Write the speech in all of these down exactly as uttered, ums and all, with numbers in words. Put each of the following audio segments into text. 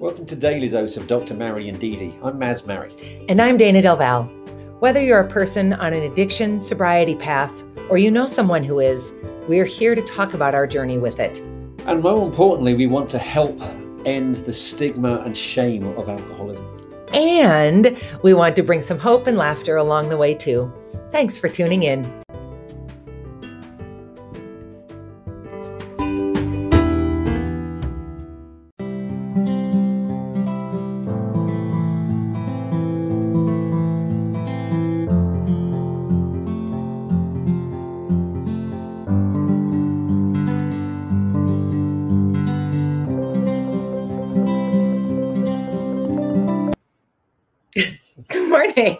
Welcome to Daily Dose of Doctor Mary and D D. I'm Maz Mary. And I'm Dana Delval. Whether you're a person on an addiction sobriety path or you know someone who is, we're here to talk about our journey with it. And more importantly, we want to help end the stigma and shame of alcoholism. And we want to bring some hope and laughter along the way too. Thanks for tuning in.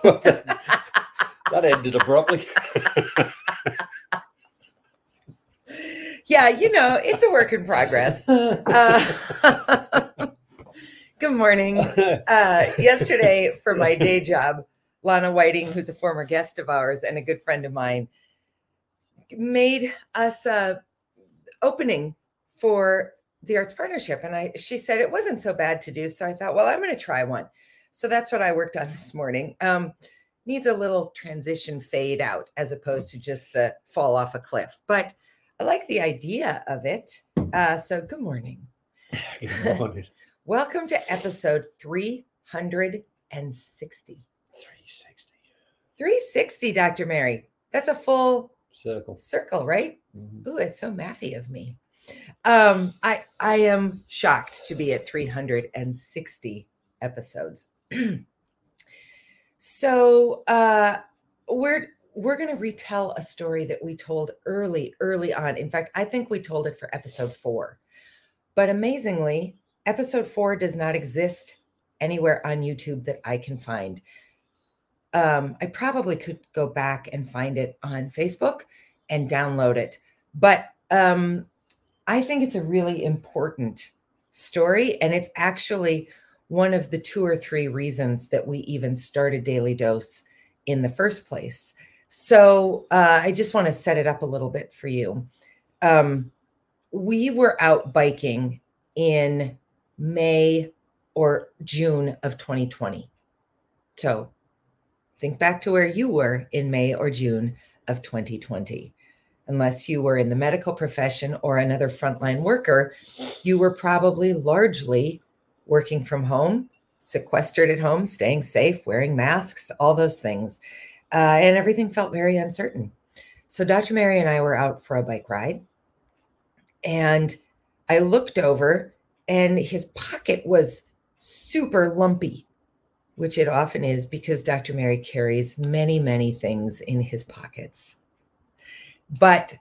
Well, that, that ended abruptly. Yeah, you know, it's a work in progress. Uh, good morning. Uh, yesterday, for my day job, Lana Whiting, who's a former guest of ours and a good friend of mine, made us a opening for the Arts Partnership. And I, she said it wasn't so bad to do. So I thought, well, I'm going to try one. So that's what I worked on this morning. Um, needs a little transition fade out as opposed to just the fall off a cliff. But I like the idea of it. Uh, so good morning. Good morning. Welcome to episode three sixty. three sixty. three sixty, Doctor Mary. That's a full circle, circle, right? Mm-hmm. Ooh, it's so mathy of me. Um, I, I am shocked to be at three hundred sixty episodes. So uh, we're we're going to retell a story that we told early, early on. In fact, I think we told it for episode four. But amazingly, episode four does not exist anywhere on YouTube that I can find. Um, I probably could go back and find it on Facebook and download it. But um, I think it's a really important story. And it's actually one of the two or three reasons that we even started Daily Dose in the first place. So uh, I just want to set it up a little bit for you. Um, we were out biking in May or June of twenty twenty. So think back to where you were in May or June of twenty twenty. Unless you were in the medical profession or another frontline worker, you were probably largely working from home, sequestered at home, staying safe, wearing masks, all those things. Uh, and everything felt very uncertain. So Doctor Mary and I were out for a bike ride. And I looked over and his pocket was super lumpy, which it often is because Doctor Mary carries many, many things in his pockets. But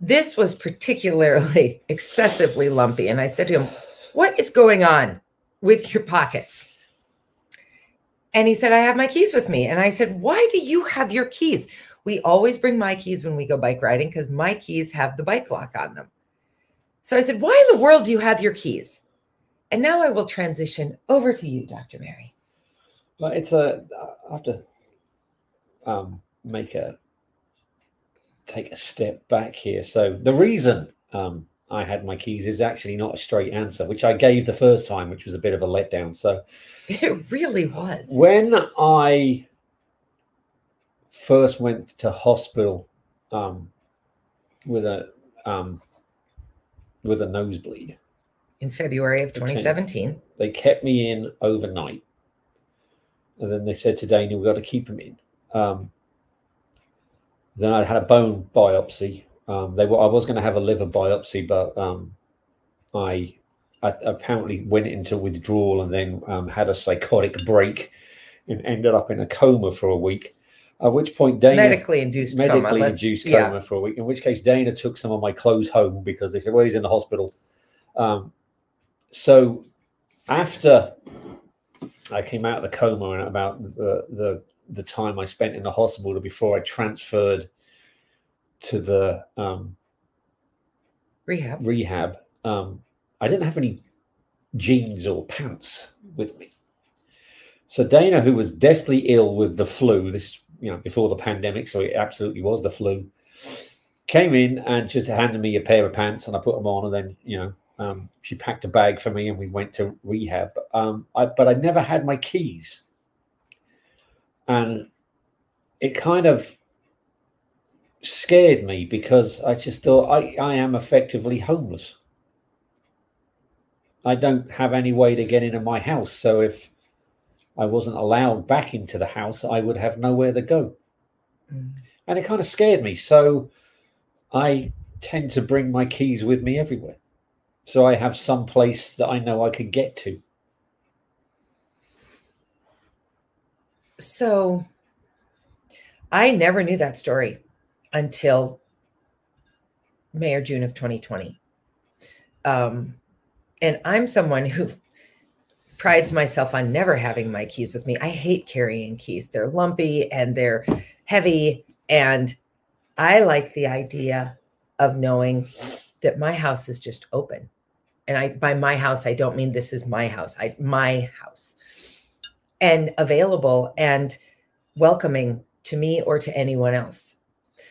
this was particularly excessively lumpy. And I said to him, "What is going on with your pockets?" And he said, "I have my keys with me." And I said, "Why do you have your keys?" We always bring my keys when we go bike riding because my keys have the bike lock on them. So I said, "Why in the world do you have your keys?" And now I will transition over to you, Doctor Mary. Well, it's a, I have to um, make a, take a step back here. So the reason um, I had my keys is actually not a straight answer, which I gave the first time, which was a bit of a letdown. So it really was. When I first went to hospital um, with a um, with a nosebleed in February of twenty seventeen, they kept me in overnight, and then they said to Dana, "We've got to keep him in." Um, then I had a bone biopsy. Um, they were, I was going to have a liver biopsy, but um, I, I apparently went into withdrawal and then um, had a psychotic break and ended up in a coma for a week, at which point Dana... Medically induced medically coma. Medically induced coma yeah. for a week, in which case Dana took some of my clothes home because they said, "Well, he's in the hospital." Um, so after I came out of the coma and about the, the, the time I spent in the hospital before I transferred to the um, rehab, rehab. Um, I didn't have any jeans or pants with me. So Dana, who was desperately ill with the flu, this you know before the pandemic, so it absolutely was the flu, came in and just handed me a pair of pants, and I put them on, and then you know Um, she packed a bag for me and we went to rehab. Um, I, but I never had my keys. And it kind of scared me because I just thought I, I am effectively homeless. I don't have any way to get into my house. So if I wasn't allowed back into the house, I would have nowhere to go. Mm. And it kind of scared me. So I tend to bring my keys with me everywhere. So I have some place that I know I could get to. So I never knew that story until May or June of twenty twenty. Um, and I'm someone who prides myself on never having my keys with me. I hate carrying keys. They're lumpy and they're heavy. And I like the idea of knowing that my house is just open. And I, by my house, I don't mean this is my house. I, my house. And available and welcoming to me or to anyone else.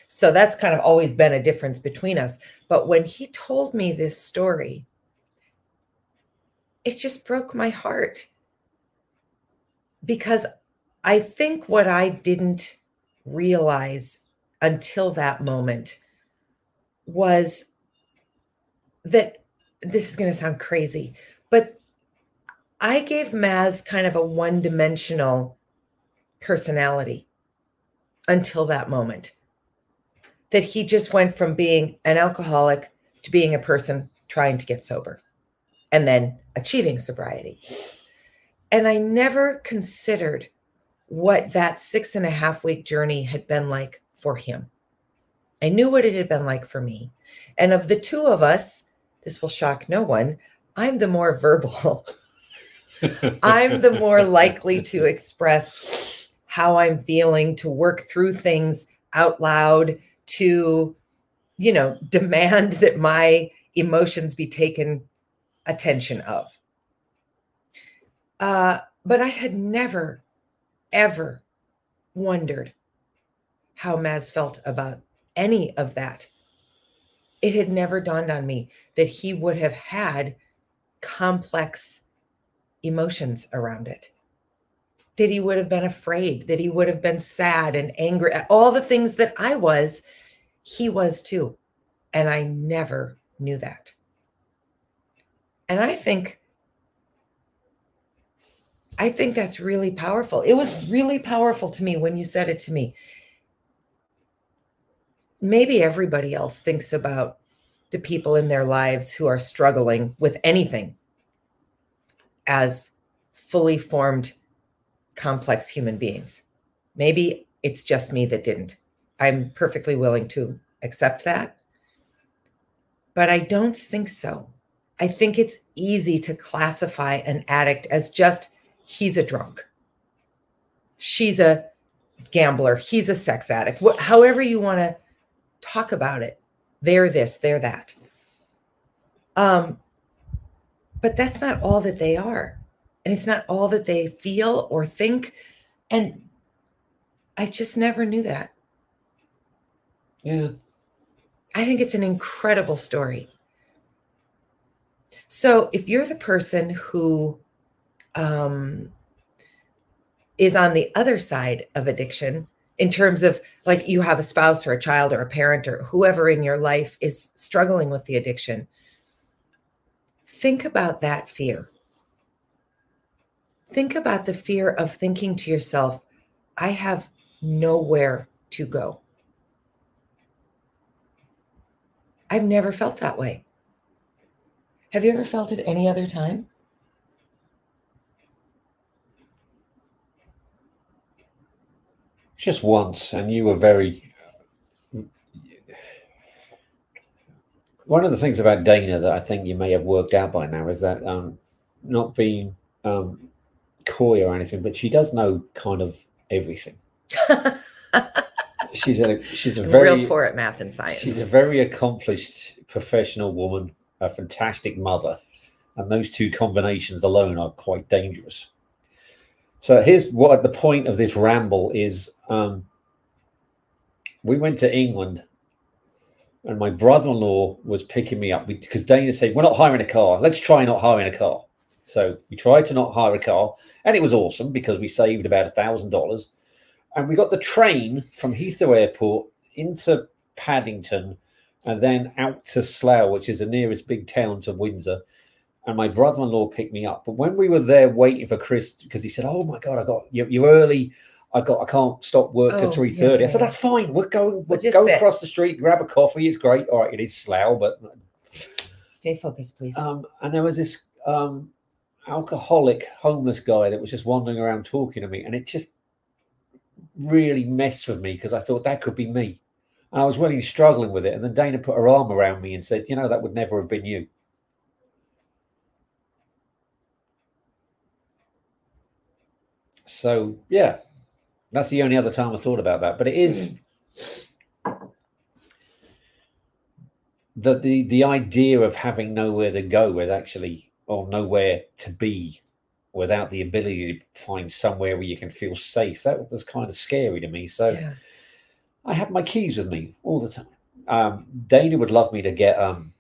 So that's kind of always been a difference between us. But when he told me this story, it just broke my heart. Because I think what I didn't realize until that moment was that, this is going to sound crazy, but I gave Maz kind of a one-dimensional personality until that moment. That he just went from being an alcoholic to being a person trying to get sober and then achieving sobriety. And I never considered what that six and a half week journey had been like for him. I knew what it had been like for me. And of the two of us, this will shock no one, I'm the more verbal. I'm the more likely to express how I'm feeling, to work through things out loud, to, you know, demand that my emotions be taken attention of. Uh, but I had never, ever wondered how Maz felt about any of that. It had never dawned on me that he would have had complex emotions around it, that he would have been afraid, that he would have been sad and angry. All the things that I was, he was too. And I never knew that. And I think, I think that's really powerful. It was really powerful to me when you said it to me. Maybe everybody else thinks about the people in their lives who are struggling with anything as fully formed, complex human beings. Maybe it's just me that didn't. I'm perfectly willing to accept that. But I don't think so. I think it's easy to classify an addict as just, he's a drunk, she's a gambler, he's a sex addict, what, however you want to talk about it. They're this, they're that. Um, But that's not all that they are. And it's not all that they feel or think. And I just never knew that. Yeah. I think it's an incredible story. So if you're the person who um, is on the other side of addiction, in terms of like you have a spouse or a child or a parent or whoever in your life is struggling with the addiction, think about that fear. Think about the fear of thinking to yourself, I have nowhere to go. I've never felt that way. Have you ever felt it any other time? Just once, and you were very... One of the things about Dana that I think you may have worked out by now is that um, not being um, coy or anything, but she does know kind of everything. she's a she's a very real poor at math and science. She's a very accomplished professional woman, a fantastic mother, and those two combinations alone are quite dangerous. So here's what the point of this ramble is. Um, we went to England and my brother-in-law was picking me up because Dana said, we're not hiring a car. Let's try not hiring a car. So we tried to not hire a car, and it was awesome because we saved about a thousand dollars. And we got the train from Heathrow Airport into Paddington and then out to Slough, which is the nearest big town to Windsor. And my brother-in-law picked me up. But when we were there waiting for Chris, because he said, oh my God, I got you're, you're early. I got I can't stop work till oh, three thirty. Yeah, I said, that's fine. We're going, we'll go across the street, grab a coffee. It's great. All right, it is Slough, but stay focused, please. Um, and there was this um alcoholic homeless guy that was just wandering around talking to me, and it just really messed with me because I thought that could be me. And I was really struggling with it. And then Dana put her arm around me and said, you know, that would never have been you. So yeah, that's the only other time I thought about that. But it is that the the idea of having nowhere to go is actually, or nowhere to be, without the ability to find somewhere where you can feel safe. That was kind of scary to me. So yeah. I have my keys with me all the time. Um, Dana would love me to get um,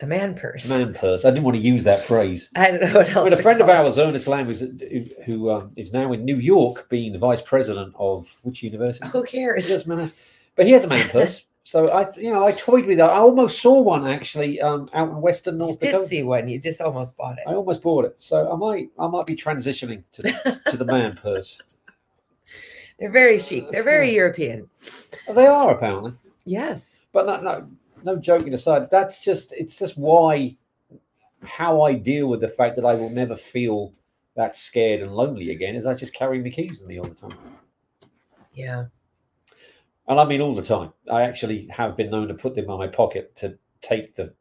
a man purse. A man purse. I didn't want to use that phrase. I don't know what else. But a friend of ours, Ernest Lamb, who's, who, who um, is now in New York, being the vice president of which university? Who cares? It doesn't matter. But he has a man purse. So I, you know, I toyed with that. I almost saw one actually um, out in Western North Dakota. You did see one. You just almost bought it. I almost bought it. So I might, I might be transitioning to the, to the man purse. They're very chic. They're very yeah. European. They are apparently. Yes. But no, no, no joking aside. That's just, it's just why, how I deal with the fact that I will never feel that scared and lonely again is I just carry my keys with me all the time. Yeah. And I mean all the time. I actually have been known to put them in my pocket to take the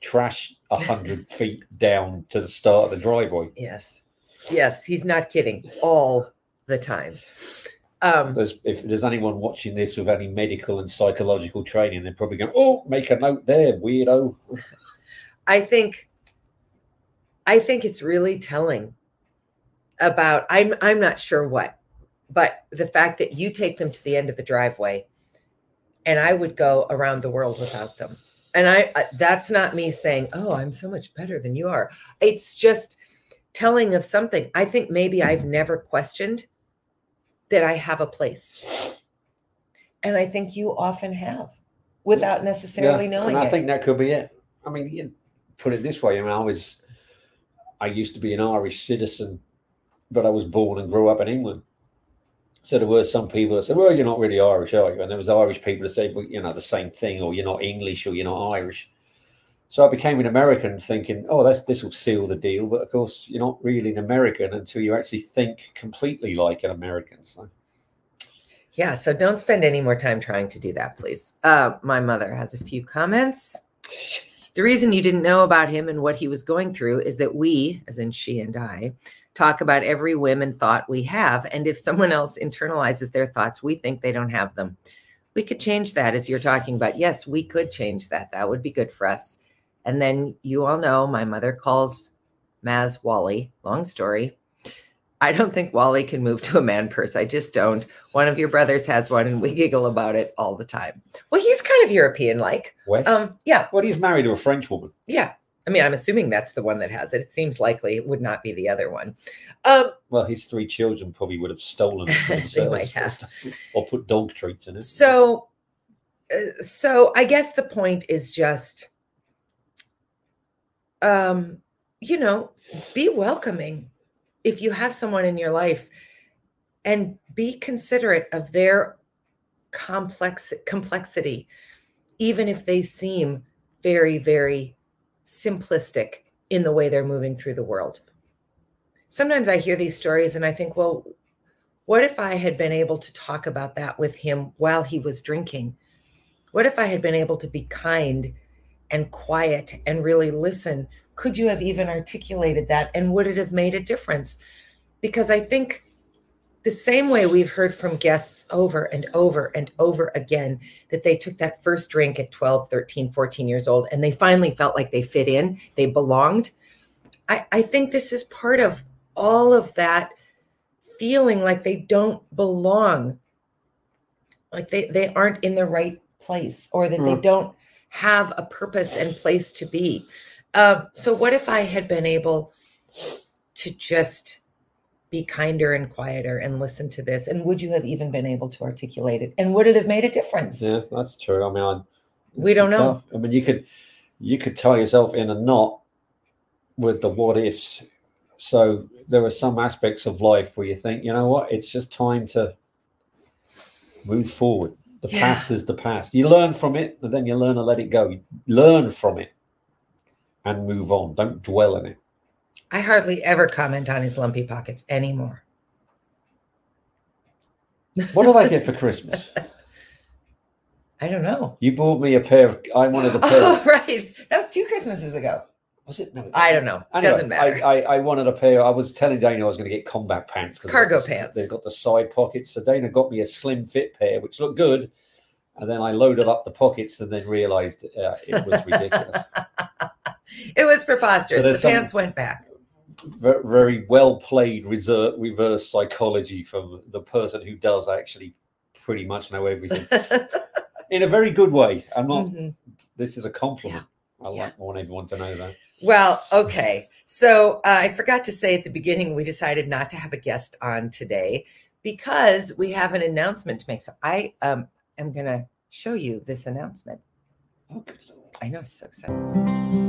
trash one hundred feet down to the start of the driveway. Yes. Yes, he's not kidding. All the time. Um, there's, if there's anyone watching this with any medical and psychological training, they're probably going, oh, make a note there, weirdo. I think I think it's really telling about, I'm I'm not sure what, but the fact that you take them to the end of the driveway, and I would go around the world without them. And I, I, that's not me saying, oh, I'm so much better than you are. It's just telling of something. I think maybe I've never questioned that I have a place. And I think you often have without necessarily yeah, knowing and I it. I think that could be it. I mean, you put it this way. I mean, I was, I used to be an Irish citizen, but I was born and grew up in England. So there were some people that said, well, you're not really Irish, are you? And there was Irish people that said, well, you know, the same thing, or you're not English, or you're not Irish. So I became an American thinking, oh, that's, this will seal the deal. But, of course, you're not really an American until you actually think completely like an American. So. Yeah, so don't spend any more time trying to do that, please. Uh, my mother has a few comments. The reason you didn't know about him and what he was going through is that we, as in she and I, talk about every whim and thought we have. And if someone else internalizes their thoughts, we think they don't have them. We could change that, as you're talking about. Yes, we could change that. That would be good for us. And then you all know my mother calls Maz Wally. Long story. I don't think Wally can move to a man purse. I just don't. One of your brothers has one, and we giggle about it all the time. Well, he's kind of European-like. West? Um, yeah. Well, he's married to a French woman. Yeah. I mean, I'm assuming that's the one that has it. It seems likely it would not be the other one. Um, well, his three children probably would have stolen it for themselves. They might have. Or put dog treats in it. So, uh, so I guess the point is just, um, you know, be welcoming. If you have someone in your life, and be considerate of their complex complexity, even if they seem very, very simplistic in the way they're moving through the world. Sometimes I hear these stories and I think, well, what if I had been able to talk about that with him while he was drinking? What if I had been able to be kind and quiet and really listen? Could you have even articulated that? And would it have made a difference? Because I think the same way we've heard from guests over and over and over again, that they took that first drink at twelve, thirteen, fourteen years old, and they finally felt like they fit in, they belonged. I, I think this is part of all of that feeling like they don't belong, like they, they aren't in the right place, or that mm. they don't have a purpose and place to be. Uh, so what if I had been able to just be kinder and quieter and listen to this? And would you have even been able to articulate it? And would it have made a difference? Yeah, that's true. I mean, I, we don't know. I mean, you could, you could tie yourself in a knot with the what ifs. So there are some aspects of life where you think, you know what, it's just time to move forward. The yeah. past is the past. You learn from it, and then you learn to let it go. You learn from it and move on. Don't dwell in it. I hardly ever comment on his lumpy pockets anymore. What did I get for Christmas? I don't know. You bought me a pair of, I wanted a pair. Oh, right. That was two Christmases ago. Was it? No, it I don't know. Anyway, doesn't matter. I, I, I wanted a pair. I was telling Dana I was going to get combat pants. Cargo this, pants. They've got the side pockets. So Dana got me a slim fit pair, which looked good. And then I loaded up the pockets and then realized uh, it was ridiculous. It was preposterous. So the some, pants went back. Very well played reserve, reverse psychology from the person who does actually pretty much know everything in a very good way. I'm not, mm-hmm. This is a compliment. Yeah. I, like, yeah. I want everyone to know that. Well, okay. So uh, I forgot to say at the beginning, we decided not to have a guest on today because we have an announcement to make. So I um, am going to show you this announcement. Okay. I know, it's so exciting.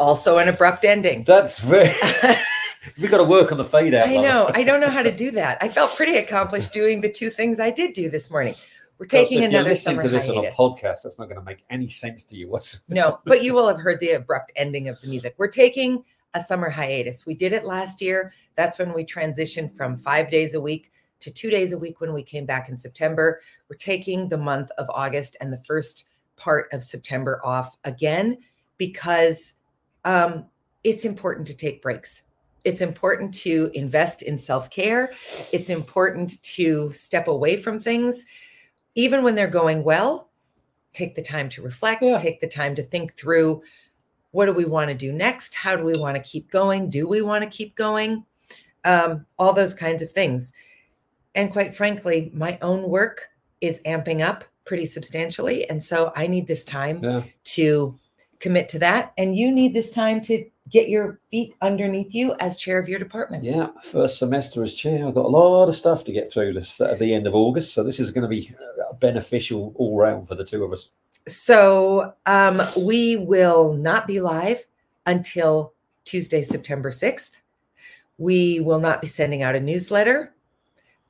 Also an abrupt ending. That's very... We've got to work on the fade out. I know. I don't know how to do that. I felt pretty accomplished doing the two things I did do this morning. We're taking so if another you're listening summer to this hiatus. On a podcast, that's not going to make any sense to you whatsoever. No, but you will have heard the abrupt ending of the music. We're taking a summer hiatus. We did it last year. That's when we transitioned from five days a week to two days a week when we came back in September. We're taking the month of August and the first part of September off again because... Um, it's important to take breaks. It's important to invest in self-care. It's important to step away from things. Even when they're going well, take the time to reflect, yeah. take the time to think through, what do we want to do next? How do we want to keep going? Do we want to keep going? Um, all those kinds of things. And quite frankly, my own work is amping up pretty substantially. And so I need this time yeah. to... commit to that, and you need this time to get your feet underneath you as chair of your department. Yeah, first semester as chair, I've got a lot of stuff to get through this at the end of August, so this is going to be beneficial all round for the two of us. So um, we will not be live until Tuesday, September sixth. We will not be sending out a newsletter.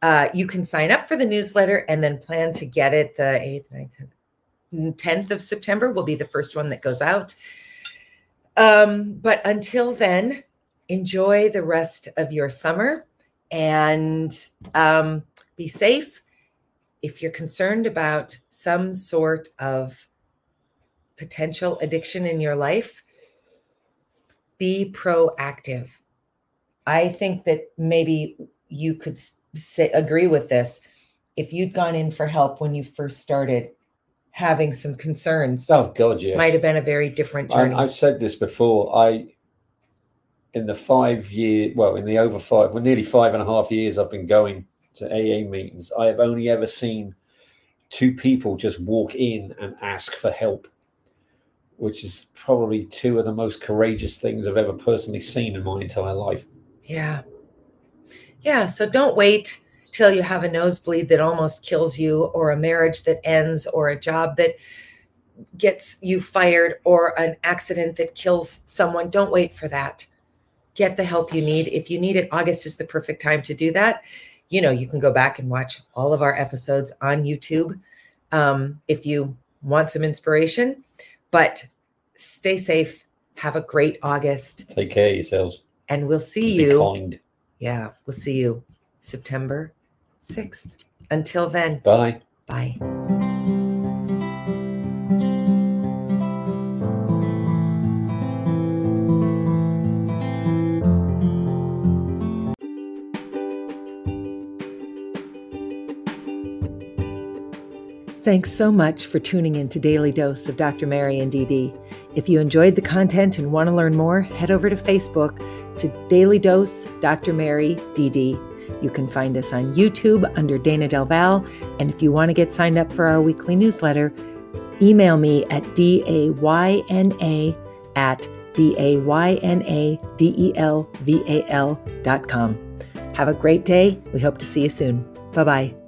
Uh, you can sign up for the newsletter and then plan to get it the eighth, ninth, tenth. tenth of September will be the first one that goes out. Um, but until then, enjoy the rest of your summer and um, be safe. If you're concerned about some sort of potential addiction in your life, be proactive. I think that maybe you could say, agree with this. If you'd gone in for help when you first started, having some concerns. Oh God, yes. Might have been a very different journey. I, I've said this before. I, in the five year, well, in the over five, well, nearly five and a half years I've been going to A A meetings, I have only ever seen two people just walk in and ask for help, which is probably two of the most courageous things I've ever personally seen in my entire life. Yeah. Yeah. So don't wait till you have a nosebleed that almost kills you, or a marriage that ends, or a job that gets you fired, or an accident that kills someone. Don't wait for that. Get the help you need. If you need it, August is the perfect time to do that. You know, you can go back and watch all of our episodes on YouTube um, if you want some inspiration. But stay safe. Have a great August. Take care of yourselves. And we'll see you. Be kind. Yeah, we'll see you September sixth. Until then. Bye. Bye. Thanks so much for tuning in to Daily Dose of Doctor Mary and D D. If you enjoyed the content and want to learn more, head over to Facebook to Daily Dose Doctor Mary D D. You can find us on YouTube under Dana Delval. And if you want to get signed up for our weekly newsletter, email me at D A Y N A at D A Y N A D E L V A L dot com. Have a great day. We hope to see you soon. Bye-bye.